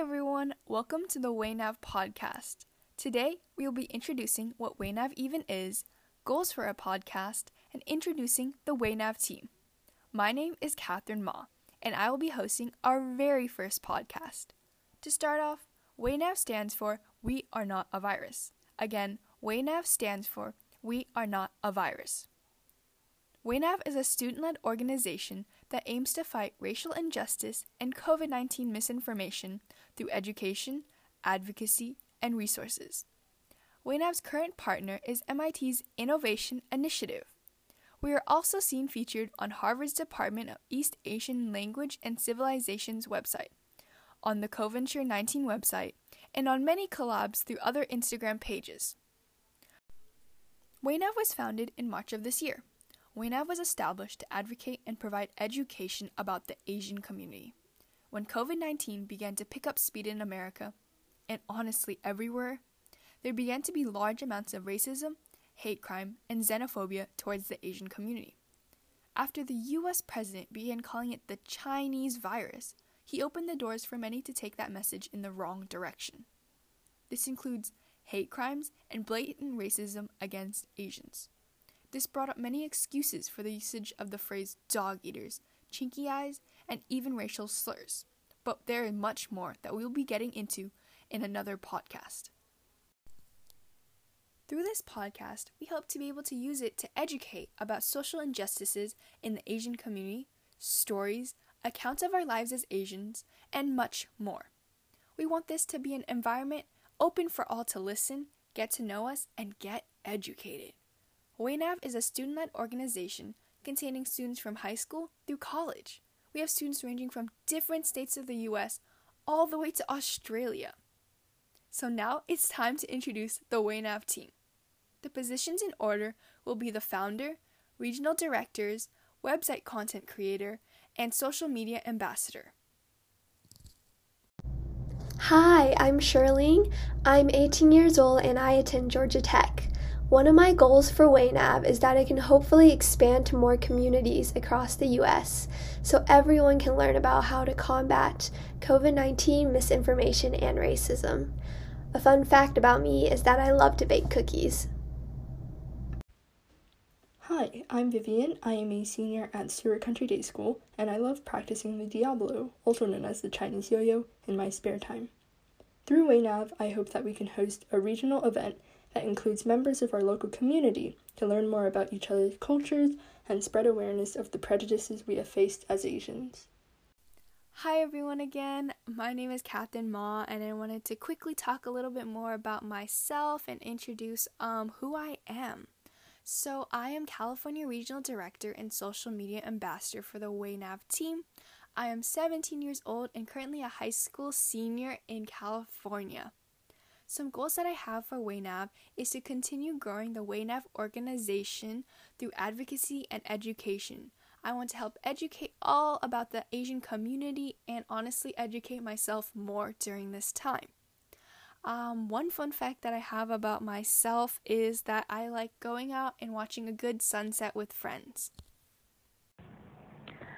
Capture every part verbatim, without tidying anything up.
Hi everyone, welcome to the WayNav podcast. Today, we will be introducing what WayNav even is, goals for a podcast, and introducing the WayNav team. My name is Catherine Ma, and I will be hosting our very first podcast. To start off, WayNav stands for We Are Not a Virus. Again, WayNav stands for We Are Not a Virus. WayNav is a student-led organization that aims to fight racial injustice and covid nineteen misinformation through education, advocacy, and resources. WayNav's current partner is M I T's Innovation Initiative. We are also seen featured on Harvard's Department of East Asian Language and Civilizations website, on the COVID nineteen website, and on many collabs through other Instagram pages. WayNav was founded in March of this year. WayNav was established to advocate and provide education about the Asian community. When covid nineteen began to pick up speed in America, and honestly everywhere, there began to be large amounts of racism, hate crime, and xenophobia towards the Asian community. After the U S president began calling it the Chinese virus, he opened the doors for many to take that message in the wrong direction. This includes hate crimes and blatant racism against Asians. This brought up many excuses for the usage of the phrase dog eaters, chinky eyes, and even racial slurs. But there is much more that we will be getting into in another podcast. Through this podcast, we hope to be able to use it to educate about social injustices in the Asian community, stories, accounts of our lives as Asians, and much more. We want this to be an environment open for all to listen, get to know us, and get educated. WayNav is a student-led organization containing students from high school through college. We have students ranging from different states of the U S all the way to Australia. So now it's time to introduce the WayNav team. The positions in order will be the founder, regional directors, website content creator, and social media ambassador. Hi, I'm Shirley. I'm eighteen years old and I attend Georgia Tech. One of my goals for WayNav is that it can hopefully expand to more communities across the U S so everyone can learn about how to combat covid nineteen misinformation and racism. A fun fact about me is that I love to bake cookies. Hi, I'm Vivian. I am a senior at Stuart Country Day School, and I love practicing the Diablo, also known as the Chinese yo-yo, in my spare time. Through WayNav, I hope that we can host a regional event that includes members of our local community to learn more about each other's cultures and spread awareness of the prejudices we have faced as Asians. Hi everyone again, my name is Catherine Ma, and I wanted to quickly talk a little bit more about myself and introduce um who I am. So I am California Regional Director and Social Media Ambassador for the WayNav team. I am seventeen years old and currently a high school senior in California. Some goals that I have for WayNav is to continue growing the WayNav organization through advocacy and education. I want to help educate all about the Asian community and honestly educate myself more during this time. Um, one fun fact that I have about myself is that I like going out and watching a good sunset with friends.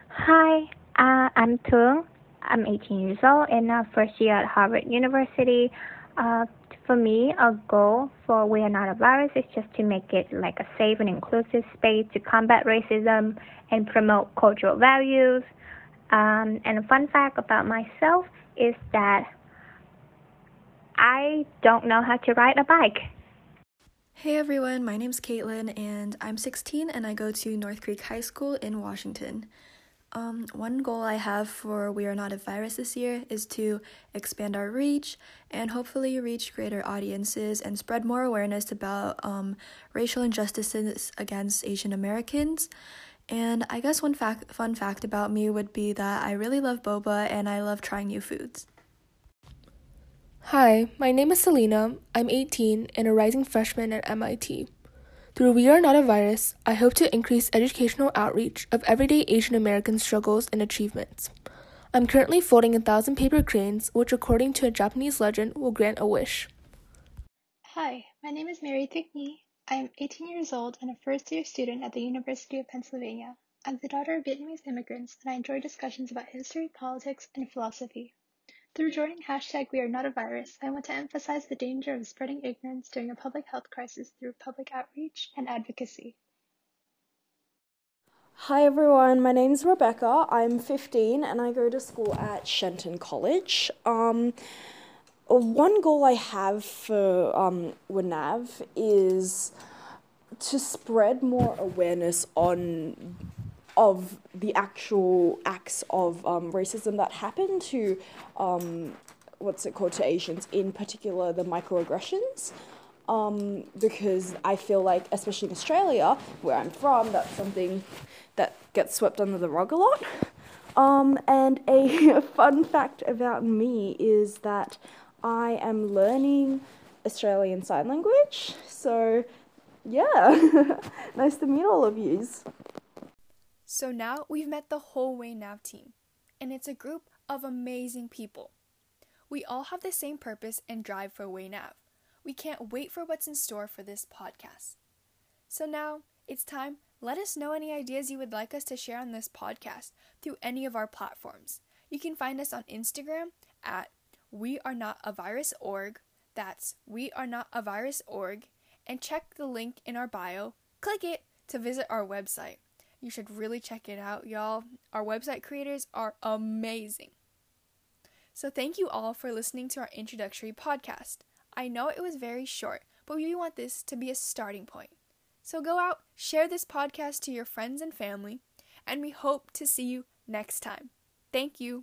Hi, uh, I'm Tung. I'm eighteen years old and uh, first year at Harvard University. Uh, For me, a goal for We Are Not a Virus is just to make it like a safe and inclusive space to combat racism and promote cultural values. Um, and a fun fact about myself is that I don't know how to ride a bike. Hey everyone, my name's Caitlin and I'm sixteen and I go to North Creek High School in Washington. Um, one goal I have for We Are Not a Virus this year is to expand our reach and hopefully reach greater audiences and spread more awareness about um, racial injustices against Asian Americans. And I guess one fact, fun fact about me would be that I really love boba and I love trying new foods. Hi, my name is Selena. I'm eighteen and a rising freshman at M I T. Through We Are Not a Virus, I hope to increase educational outreach of everyday Asian American struggles and achievements. I'm currently folding a thousand paper cranes, which according to a Japanese legend will grant a wish. Hi, my name is Mary Thich Nghi. I am eighteen years old and a first-year student at the University of Pennsylvania. I'm the daughter of Vietnamese immigrants, and I enjoy discussions about history, politics, and philosophy. Through joining hashtag We Are Not a Virus, I want to emphasize the danger of spreading ignorance during a public health crisis through public outreach and advocacy. Hi everyone, my name is Rebecca. I'm fifteen and I go to school at Shenton College. Um, one goal I have for um, WayNav is to spread more awareness on of the actual acts of um, racism that happen to, um, what's it called, to Asians, in particular the microaggressions, um, because I feel like, especially in Australia, where I'm from, that's something that gets swept under the rug a lot. Um, and a fun fact about me is that I am learning Australian Sign Language, so yeah, nice to meet all of yous. So now we've met the whole WayNav team, and it's a group of amazing people. We all have the same purpose and drive for WayNav. We can't wait for what's in store for this podcast. So now it's time. Let us know any ideas you would like us to share on this podcast through any of our platforms. You can find us on Instagram at we are not a virus dot org. That's we are not a virus dot org, and check the link in our bio. Click it to visit our website. You should really check it out, y'all. Our website creators are amazing. So thank you all for listening to our introductory podcast. I know it was very short, but we want this to be a starting point. So go out, share this podcast to your friends and family, and we hope to see you next time. Thank you.